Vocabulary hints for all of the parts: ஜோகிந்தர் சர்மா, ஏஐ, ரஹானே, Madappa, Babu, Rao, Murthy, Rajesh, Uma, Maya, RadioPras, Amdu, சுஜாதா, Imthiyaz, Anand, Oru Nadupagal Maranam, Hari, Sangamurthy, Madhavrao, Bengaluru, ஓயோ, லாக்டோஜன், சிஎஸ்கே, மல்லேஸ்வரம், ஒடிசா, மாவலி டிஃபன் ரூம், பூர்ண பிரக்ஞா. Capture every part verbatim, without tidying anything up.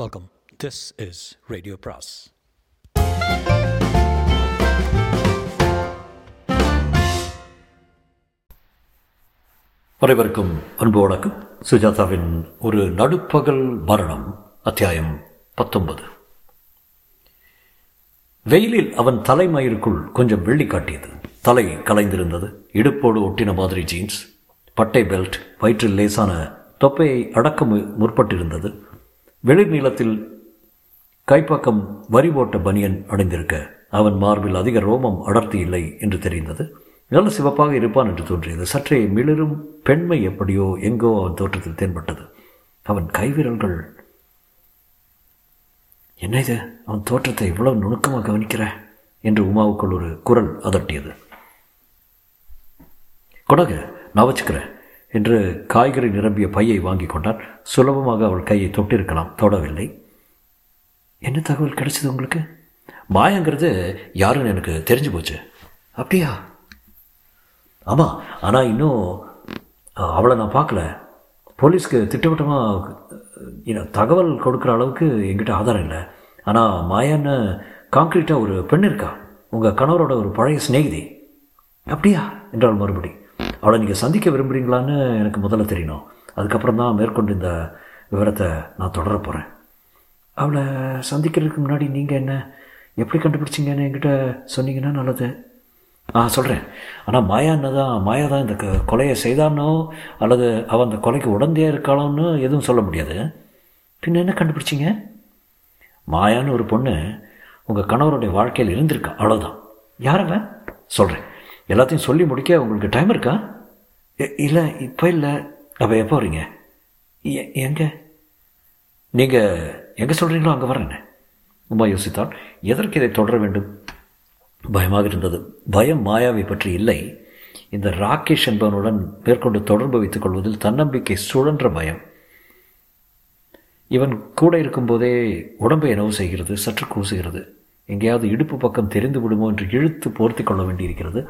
Welcome. This is radio பிராஸ். அனைவருக்கும் அன்பு வணக்கம். சுஜாதாவின் ஒரு நடுப்பகல் மரணம், அத்தியாயம் பத்தொன்பது. வெயிலில் அவன் தலைமயிருக்குள் கொஞ்சம் வெள்ளி காட்டியது. தலை கலைந்திருந்தது. இடுப்போடு ஒட்டின மாதிரி ஜீன்ஸ், பட்டை பெல்ட், வயிற்றில் லேசான தொப்பையை அடக்க முற்பட்டிருந்தது. வெளிர் நீளத்தில் கைப்பக்கம் வரி போட்ட பனியன் அடைந்திருக்க அவன் மார்பில் அதிக ரோமம் அடர்த்தி இல்லை என்று தெரிந்தது. நல்ல சிவப்பாக இருப்பான் என்று தோன்றியது. சற்றே மிளிரும் பெண்மை எப்படியோ எங்கோ அவன் தோற்றத்தில் தென்பட்டது. அவன் கைவிரல்கள் என்ன இது, அவன் தோற்றத்தை இவ்வளவு நுணுக்கமாக கவனிக்கிற என்று உமாவுக்குள் ஒரு குரல் அதட்டியது. கொடக நான் வச்சுக்கிறேன் என்று காய்கறி நிரம்பிய பையை வாங்கி கொண்டான். சுலபமாக அவள் கையை தொட்டிருக்கலாம், தொடவில்லை. என்ன தகவல் கிடைச்சது உங்களுக்கு? மாயங்கிறது யாருன்னு எனக்கு தெரிஞ்சு போச்சு. அப்படியா? ஆமாம், ஆனால் இன்னும் அவளை நான் பார்க்கல. போலீஸ்க்கு திட்டவட்டமாக தகவல் கொடுக்குற அளவுக்கு எங்கிட்ட ஆதாரம் இல்லை. ஆனால் மாயான்னு காங்கிரீட்டாக ஒரு பெண் இருக்கா, உங்கள் கணவரோட ஒரு பழைய சிநேகிதி. அப்படியா என்றால் மறுபடி அவளை நீங்கள் சந்திக்க விரும்புகிறீங்களான்னு எனக்கு முதல்ல தெரியணும். அதுக்கப்புறம் தான் மேற்கொண்டு இந்த விவரத்தை நான் தொடர போகிறேன். அவளை சந்திக்கிறதுக்கு முன்னாடி நீங்கள் என்ன எப்படி கண்டுபிடிச்சிங்கன்னு என்கிட்ட சொன்னீங்கன்னா நல்லது. ஆ, சொல்கிறேன். ஆனால் மாயான்னு தான் மாயா தான் இந்த கொலையை செய்தானோ அல்லது அவள் அந்த கொலைக்கு உடந்தே இருக்காளோன்னு எதுவும் சொல்ல முடியாது. பின்ன என்ன கண்டுபிடிச்சிங்க? மாயான்னு ஒரு பொண்ணு உங்கள் கணவருடைய வாழ்க்கையில் இருந்திருக்கா, அவ்வளோதான். யாரவ? சொல்கிறேன். எல்லாத்தையும் சொல்லி முடிக்க உங்களுக்கு டைம் இருக்கா? இல்லை, இப்போ இல்லை. அப்போ எப்போ வரீங்க? எங்கே நீங்கள் எங்கே சொல்கிறீங்களோ அங்கே வரேன்னு உமா யோசித்தான். எதற்கு இதை தொடர வேண்டும்? பயமாக இருந்தது. பயம் மாயாவை பற்றி இல்லை, இந்த ராகேஷ் என்பவனுடன் மேற்கொண்டு தொடர்பு வைத்துக் கொள்வதில் தன்னம்பிக்கை சுழன்ற பயம். இவன் கூட இருக்கும்போதே உடம்பை எனவு செய்கிறது, சற்று கூசுகிறது. எங்கேயாவது இடுப்பு பக்கம் தெரிந்து விடுமோ என்று இழுத்து போர்த்தி கொள்ள வேண்டியிருக்கிறது.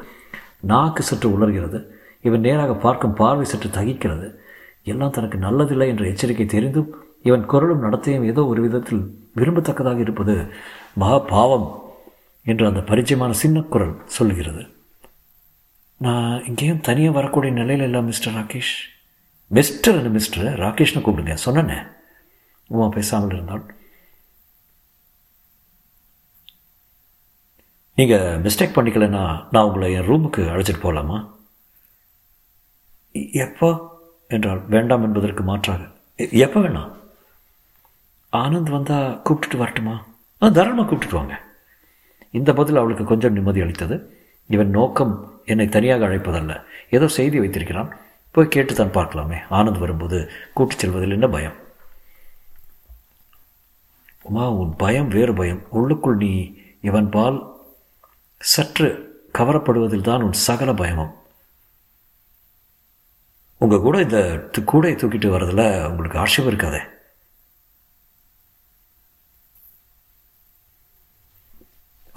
நாக்கு சற்று உலர்கிறது. இவன் நேராக பார்க்கும் பார்வை சற்று தகிக்கிறது. எல்லாம் தனக்கு நல்லதில்லை என்ற எச்சரிக்கை தெரிந்தும் இவன் குரலும் நடத்தையும் ஏதோ ஒரு விதத்தில் விரும்பத்தக்கதாக இருப்பது மகா பாவம் என்று அந்த பரிச்சயமான சின்ன குரல் சொல்கிறது. நான் இங்கேயும் தனியாக வரக்கூடிய நிலையில் இல்லை மிஸ்டர் ராகேஷ். மிஸ்டர் என்ன மிஸ்டர் ராகேஷ்னு கூப்பிடுங்க, சொன்னேன்னே. உமா பேசாமல் இருந்தால் நீங்கள் மிஸ்டேக் பண்ணிக்கலன்னா நான் உங்களை என் ரூமுக்கு அழைச்சிட்டு போகலாமா? எப்போ என்றால் வேண்டாம் என்பதற்கு மாற்றாக எப்போ வேணாம். ஆனந்த் வந்தால் கூப்பிட்டுட்டு வரட்டுமா? ஆ, தாராளமாக கூப்பிட்டுட்டு வாங்க. இந்த பதில் அவளுக்கு கொஞ்சம் நிம்மதி அளித்தது. இவன் நோக்கம் என்னை தனியாக அழைப்பதல்ல, ஏதோ செய்தி வைத்திருக்கிறான், போய் கேட்டுத்தான் பார்க்கலாமே. ஆனந்த் வரும்போது கூப்பிட்டு செல்வதில் என்ன பயம்? உமா, உன் பயம் வேறு பயம். உள்ளுக்குள் நீ இவன் பால் சற்று கவரப்படுவதில் தான் உன் சகல பயமும். உங்கள் கூட இந்த கூடையை தூக்கிட்டு வர்றதில் உங்களுக்கு ஆட்சேபம் இருக்காதே?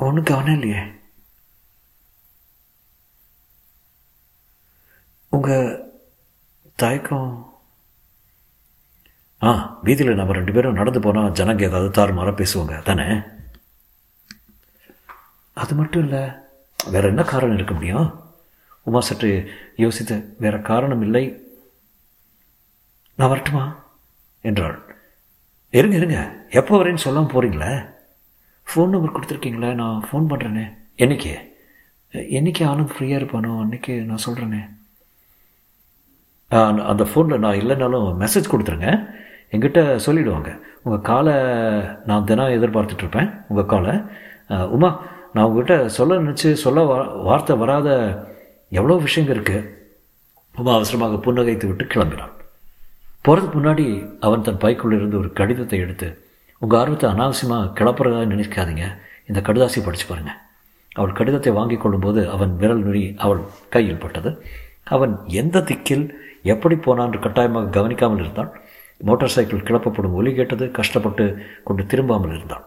ஒன்றும் கவனம் இல்லையே. உங்கள் தயக்கம். ஆ, வீதியில் நம்ம ரெண்டு பேரும் நடந்து போனால் ஜனங்க ஏதாவது தாறுமாற பேசுவாங்க தானே? அது மட்டும் இல்லை, வேறு என்ன காரணம் இருக்க முடியும்? உமா சற்று யோசித்த. வேறு காரணம் இல்லை. நான் வரட்டுமா என்றாள். இருங்க இருங்க, எப்போ வரேன்னு சொல்லாமல் போகிறீங்களே. ஃபோன் நம்பர் கொடுத்துருக்கீங்களே, நான் ஃபோன் பண்ணுறேனே. என்றைக்கு என்றைக்கு ஆனந்த் ஃப்ரீயாக இருப்பானோ அன்றைக்கி நான் சொல்கிறேனே. அந்த ஃபோனில் நான் இல்லைனாலும் மெசேஜ் கொடுத்துருங்க, என்கிட்ட சொல்லிவிடுவாங்க. உங்கள் காலை நான் தினம் எதிர்பார்த்துட்ருப்பேன். உங்கள் காலை உமா, நான் உங்ககிட்ட சொல்ல நினச்சி சொல்ல வா வார்த்தை வராத எவ்வளோ விஷயங்கள் இருக்குது. உமா அவசரமாக புன்னகைத்து விட்டு கிளம்பினான். போகிறதுக்கு முன்னாடி அவன் தன் பைக்குள்ளே இருந்து ஒரு கடிதத்தை எடுத்து, உங்கள் ஆர்வத்தை அனாவசியமாக கிளப்புறதா நினைக்காதீங்க, இந்த கடிதாசியை படித்து பாருங்கள். அவள் கடிதத்தை வாங்கி கொள்ளும்போது அவன் விரல் நுனி அவள் கையில் பட்டது. அவன் எந்த திக்கில் எப்படி போனான் என்று கட்டாயமாக கவனிக்காமல் இருந்தான். மோட்டார் சைக்கிள் கிளப்பப்படும் ஒலி கேட்டது. கஷ்டப்பட்டு கொண்டு திரும்பாமல் இருந்தான்.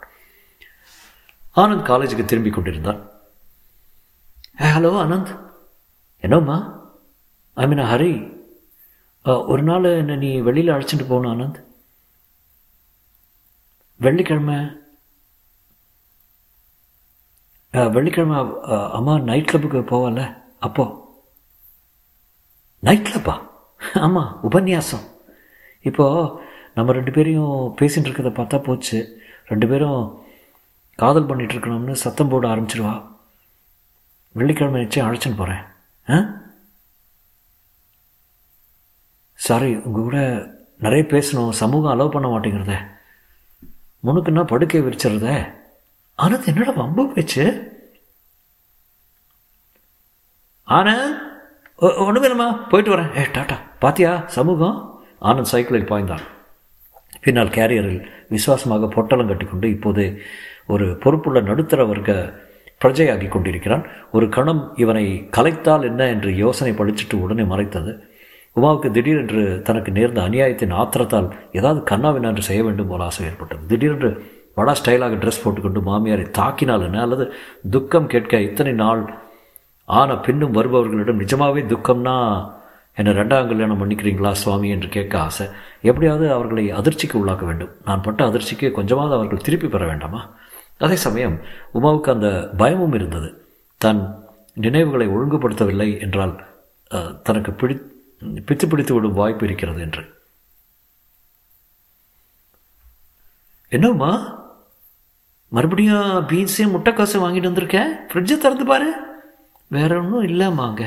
ஆனந்த் காலேஜுக்கு திரும்பி கொண்டிருந்தான். ஹலோ ஆனந்த். என்னோம்மா? ஐ மீன் ஹரி, ஒரு நாள் என்னை நீ வெளியில் அழைச்சிட்டு போகணும் ஆனந்த். வெள்ளிக்கிழமை வெள்ளிக்கிழமை அம்மா நைட் கிளப்புக்கு போவால? அப்போ நைட் கிளப்பா? ஆமாம், உபன்யாசம். இப்போது நம்ம ரெண்டு பேரையும் பேசிகிட்டு இருக்கிறத பார்த்தா போச்சு, ரெண்டு பேரும் காதல் பண்ணிகிட்ருக்கணும்னு சத்தம் போட ஆரம்பிச்சிடுவா. வெள்ளிக்கிழமை நிச்சயம் அழைச்சின்னு போகிறேன். ஆ சாரி, உங்கள் கூட நிறைய பேசணும், சமூகம் அலோவ் பண்ண மாட்டேங்கிறத முனுக்குன்னா படுக்கை விரிச்சிடுறத. ஆனந்த் என்னோட வம்பு போச்சு. ஆனந்த் ஒன்றும் இல்லைம்மா, போயிட்டு வரேன். ஏ டாட்டா. பார்த்தியா சமூகம்? ஆனந்த் சைக்கிளில் பாய்ந்தான். பின்னால் கேரியரில் விசுவாசமாக பொட்டலம் கட்டிக்கொண்டு இப்போது ஒரு பொறுப்புள்ள நடுத்தர வர்க்க பிரஜையாகி கொண்டிருக்கிறான். ஒரு கணம் இவனை கலைத்தால் என்ன என்று யோசனை படிச்சுட்டு உடனே மறைத்தது. உமாவுக்கு திடீரென்று தனக்கு நேர்ந்த அநியாயத்தின் ஆத்திரத்தால் ஏதாவது கண்ணாவினா என்று செய்ய வேண்டும் போல ஆசை ஏற்பட்டது. திடீரென்று வடா ஸ்டைலாக ட்ரெஸ் போட்டுக்கொண்டு மாமியாரை தாக்கினால் என்ன, அல்லது துக்கம் கேட்க இத்தனை நாள் ஆன பின்னும் வருபவர்களிடம் நிஜமாகவே துக்கம்னா என்னை ரெண்டாம் கல்யாணம் பண்ணிக்கிறீங்களா சுவாமி என்று கேட்க ஆசை. எப்படியாவது அவர்களை அதிர்ச்சிக்கு உள்ளாக்க வேண்டும். நான் பட்ட அதிர்ச்சிக்கு கொஞ்சமாவது அவர்கள் திருப்பி பெற வேண்டாமா? அதே சமயம் உமாவுக்கு அந்த பயமும் இருந்தது. தன் நினைவுகளை ஒழுங்குபடுத்தவில்லை என்றால் தனக்கு பிடி பித்து பிடித்து விடும் வாய்ப்பு இருக்கிறது என்று. என்னம்மா மறுபடியும் பீன்ஸே முட்டைக்காசு வாங்கிட்டு வந்திருக்கேன்? ஃப்ரிட்ஜை திறந்து பாரு. வேற ஒன்றும் இல்லைம்மாங்க.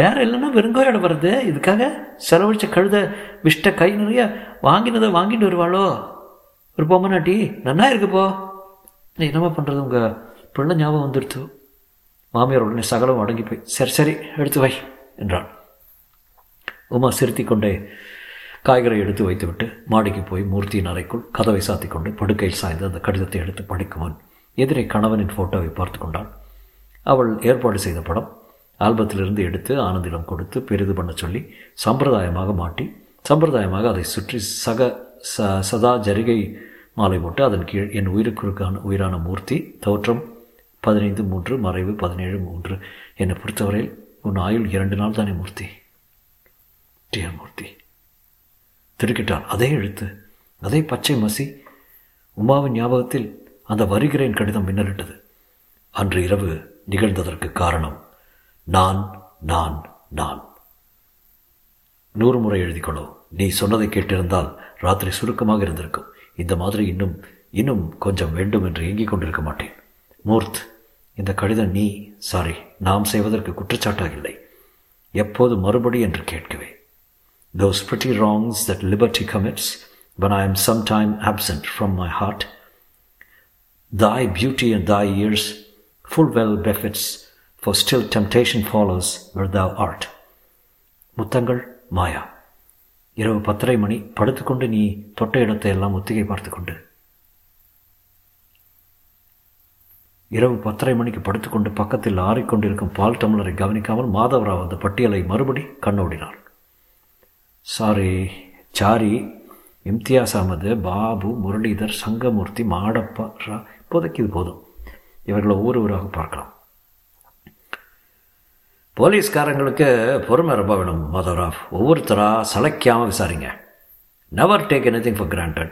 வேற இல்லைன்னா வெறுங்கோயோட வருது. இதுக்காக செலவழிச்ச கழுத விஷ்ட கை நிறைய வாங்கினதை வாங்கிட்டு வருவாளோ ஒரு பொம்மநாட்டி. நன்னா இருக்குப்போ. என்னம்மா பண்ணுறது, உங்கள் பிள்ளை ஞாபகம் வந்துடுத்து. மாமியார் உடனே சகலம் அடங்கி போய் சரி சரி எடுத்து வை என்றான். உமா சிரித்தி கொண்டே காய்கறி எடுத்து வைத்துவிட்டு மாடிக்கு போய் மூர்த்தியின் அறைக்குள் கதவை சாத்தி கொண்டு படுக்கையில் சாய்ந்து அந்த கடிதத்தை எடுத்து படிக்குமான் எதிரே கணவனின் ஃபோட்டோவை பார்த்து கொண்டாள். அவள் ஏற்பாடு செய்த படம் ஆல்பத்திலிருந்து எடுத்து ஆனந்திடம் கொடுத்து பெரிது பண்ண சொல்லி சம்பிரதாயமாக மாட்டி சம்பிரதாயமாக அதை சுற்றி சக ச சதா ஜரிகை மாலை போட்டு அதன் கீழ் என் உயிருக்குருக்கான உயிரான மூர்த்தி, தோற்றம் பதினைந்து மூன்று, மறைவு பதினேழு மூன்று. என்னை பொறுத்தவரையில் உன் ஆயுள் இரண்டு நாள் தானே மூர்த்தி. டியர் மூர்த்தி திருக்கிட்டான். அதே எழுத்து, அதே பச்சை மசி. உமாவின் ஞாபகத்தில் அந்த வருகிறேன் கடிதம் மின்னலிட்டது. அன்று இரவு நிகழ்ந்ததற்கு காரணம் நான் நான் நான். நூறு முறை எழுதிக்கொள்ளவும். நீ சொன்னதை கேட்டிருந்தால் ராத்திரி சுருக்கமாக இருந்திருக்கும். இந்த மாதிரி இன்னும் இன்னும் கொஞ்சம் வேண்டும் என்று ஏங்கிக் கொண்டிருக்க மாட்டேன். மூர்த், இந்த கடிதம் நீ சாரி நாம் செய்வதற்கு குற்றச்சாட்டாக இல்லை. எப்போது மறுபடி என்று கேட்கவே. Those pretty wrongs that liberty commits when I am sometime absent from my heart, thy beauty and thy years full well befits, for still temptation follows where thou art. முத்தங்கள் மாயா. இரவு பத்தரை மணி. படுத்துக்கொண்டு நீ தொட்ட இடத்தை எல்லாம் ஒத்திகை பார்த்துக்கொண்டு. இரவு பத்தரை மணிக்கு படுத்துக்கொண்டு பக்கத்தில் ஆறிக்கொண்டிருக்கும் பால் டம்ளரை கவனிக்காமல் மாதவராவ் அந்த பட்டியலை மறுபடி கண்ணோடினார். சாரி சாரி இம்தியாஸ் அமது, பாபு, முரளிதர், சங்கமூர்த்தி, மாடப்பா, ரா. இப்போதைக்கு இது போதும். இவர்களை ஊர் ஊராக பார்க்கலாம். போலீஸ்காரங்களுக்கு பொறுமை ரொம்ப வேணும் மாதவராவ். ஒவ்வொருத்தராக சளைக்காமல் விசாரிங்க. Never take anything for granted.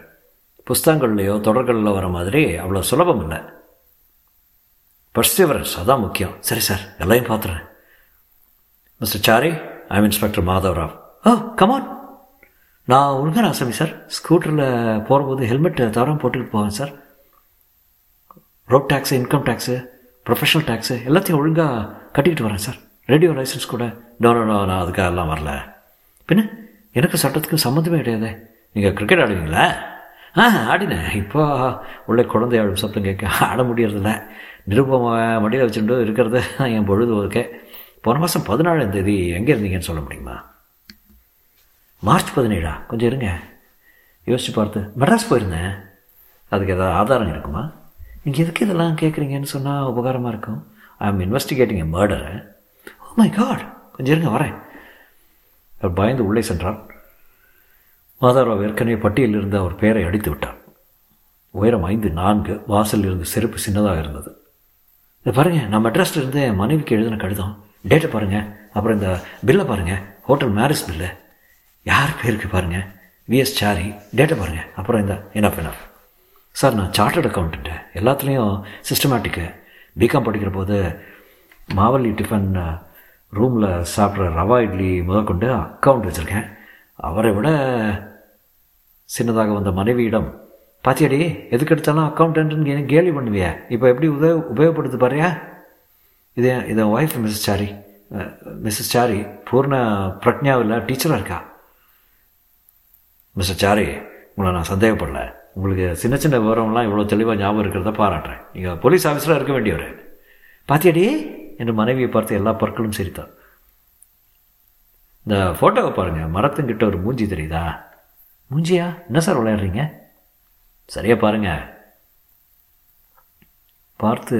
புஸ்தகங்கள்லையோ தொடர்களோ வர மாதிரி அவ்வளோ சுலபம் இல்லை. பர்சிவரன்ஸ் அதான் முக்கியம். சரி சார், எல்லாரையும் பார்த்துறேன். Mister Chari, I am inspector Madhavrao. Oh come on. நான் உண்மையான ஆசாமி சார். ஸ்கூட்டரில் போகும்போது ஹெல்மெட்டு தவறாமல் போட்டுக்கிட்டு போவேன் sir. Road tax, income tax, professional tax எல்லாத்தையும் ஒழுங்காக கட்டிக்கிட்டு வரேன் சார். ரேடியோ லைசன்ஸ் கூட. நோ நோ நோ நான் அதுக்காக எல்லாம் வரல. பின்ன எனக்கு சட்டத்துக்கு சம்மந்தமே கிடையாது. நீங்கள் கிரிக்கெட் ஆடுவீங்களா? ஆ ஆடினேன். இப்போ உள்ள குழந்தை ஆடும் சப்தம் கேட்க ஆட முடியறதில்ல. நிருபமாக மடியில் வச்சுட்டு இருக்கிறது என் பொழுது ஒதுக்க. போன மாதம் பதினாலாம் தேதி எங்கே இருந்தீங்கன்னு சொல்ல முடியுமா? மார்ச் பதினேழா? கொஞ்சம் இருங்க யோசிச்சு பார்த்து. மெட்ராஸ் போயிருந்தேன். அதுக்கு ஏதாவது ஆதாரம் இருக்குமா? நீங்கள் எதுக்கு இதெல்லாம் கேட்குறீங்கன்னு சொன்னால் உபகாரமாக இருக்கும். ஐ எம் இன்வெஸ்டிகேட்டிங் எ மர்டரை. மை காட், கொஞ்சம் இருங்க வரேன். அவர் பயந்து உள்ளே சென்றார். மாதவராவ் ஏற்கனவே பட்டியலில் இருந்து அவர் பெயரை அடித்து விட்டார். உயரம் ஐந்து நான்கு, வாசலில் இருந்து செருப்பு சின்னதாக இருந்தது. இதை பாருங்கள், நான் மெட்ராஸில் இருந்து என் மனைவிக்கு எழுதின கடிதம். டேட்டை பாருங்கள், அப்புறம் இந்த பில்லை பாருங்கள், ஹோட்டல் மேரேஜ் பில்லு. யார் பேருக்கு பாருங்கள், விஎஸ் சாரி டேட்டை பாருங்கள். அப்புறம் இந்த என்எஃப் என்எஃப் சார், நான் சார்ட்டர்ட் அக்கௌண்ட்டு எல்லாத்துலேயும் சிஸ்டமேட்டிக்கு பிகாம் படிக்கிற போது மாவலி டிஃபன் ரூமில் சாப்பிட்ற ரவா இட்லி முதற்கொண்டு அக்கௌண்ட் வச்சுருக்கேன். அவரை விட சின்னதாக வந்த மனைவியிடம், பாத்தியாடி எதுக்கு எடுத்தாலும் அக்கௌண்டன்ட்டுன்னு எனக்கு கேலி பண்ணுவியா, இப்போ எப்படி உதவி உபயோகப்படுத்து பாரியா. இதே இதை wife Mrs Chari Mrs Chari Poorna பிரக்ஞாவில் டீச்சராக இருக்கா. மிஸ்டர் சாரி, உங்களை நான் சந்தேகப்படல. உங்களுக்கு சின்ன சின்ன விவரம்லாம் இவ்வளோ தெளிவாக ஞாபகம் இருக்கிறத பாராட்டுறேன். நீங்கள் போலீஸ் ஆஃபீஸராக இருக்க வேண்டியவர். பாத்தியாடி என்று மனைவியை பார்த்து எல்லா பற்களும் சிரித்தான். இந்த ஃபோட்டோவை பாருங்கள், மரத்துங்கிட்ட ஒரு மூஞ்சி தெரியுதா? மூஞ்சியா? என்ன சார் விளையாடுறீங்க? சரியாக பாருங்கள், பார்த்து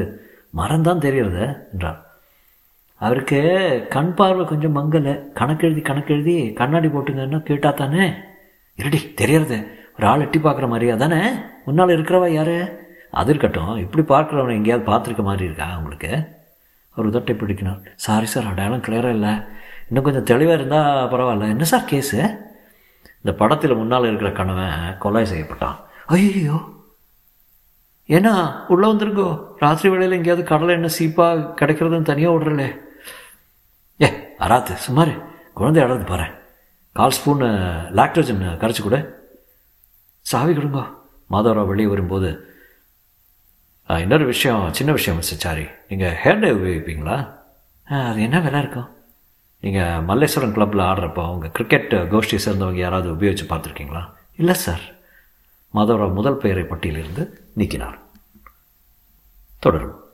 மரம்தான் தெரியறது என்றார். அவருக்கு கண் பார்வை கொஞ்சம் மங்கலை. கணக்கெழுதி கணக்கெழுதி கண்ணாடி போட்டுங்கன்னு கேட்டால் தானே இருடி தெரியறது. ஒரு ஆள் எட்டி பார்க்குற மாதிரியா தானே? முன்னால் இருக்கிறவா யார்? அது இருக்கட்டும், இப்படி பார்க்குறவனை எங்கேயாவது பார்த்துருக்க மாதிரி இருக்கா உங்களுக்கு? அவர் உதட்டை பிடிக்கணும். சாரி சார், அடையாளம் கிளியராக இல்லை. இன்னும் கொஞ்சம் தெளிவாக இருந்தால் பரவாயில்ல. என்ன சார் கேஸு? இந்த படத்தில் முன்னால் இருக்கிற கணவன் கொலை செய்யப்பட்டான். ஐயோ, ஏன்னா உள்ளே வந்துருங்கோ, ராத்திரி வேளையில் எங்கேயாவது கடலை என்ன சீப்பாக கிடைக்கிறதுன்னு தனியாக விடுறலே. ஏ அராத்து சுமார் குழந்தை அடர்ந்து பாரு. கால் ஸ்பூன்னு லாக்டோஜன் கரைச்சி கூட. சாவி கொடுங்கோ. மாதவராவ் வெளியே வரும்போது, இன்னொரு விஷயம், சின்ன விஷயம் மிஸ்டர் சாரி, நீங்கள் ஹேர் டை உபயோகிப்பீங்களா? அது என்ன விலை இருக்கும்? நீங்கள் மல்லேஸ்வரம் கிளப்பில் ஆடுறப்போ அவங்க கிரிக்கெட் கோஷ்டி சேர்ந்தவங்க யாராவது உபயோகித்து பார்த்துருக்கீங்களா? இல்லை சார். மாதவராவ் முதல் பெயரை பட்டியலிருந்து நீக்கினார். தொடரும்.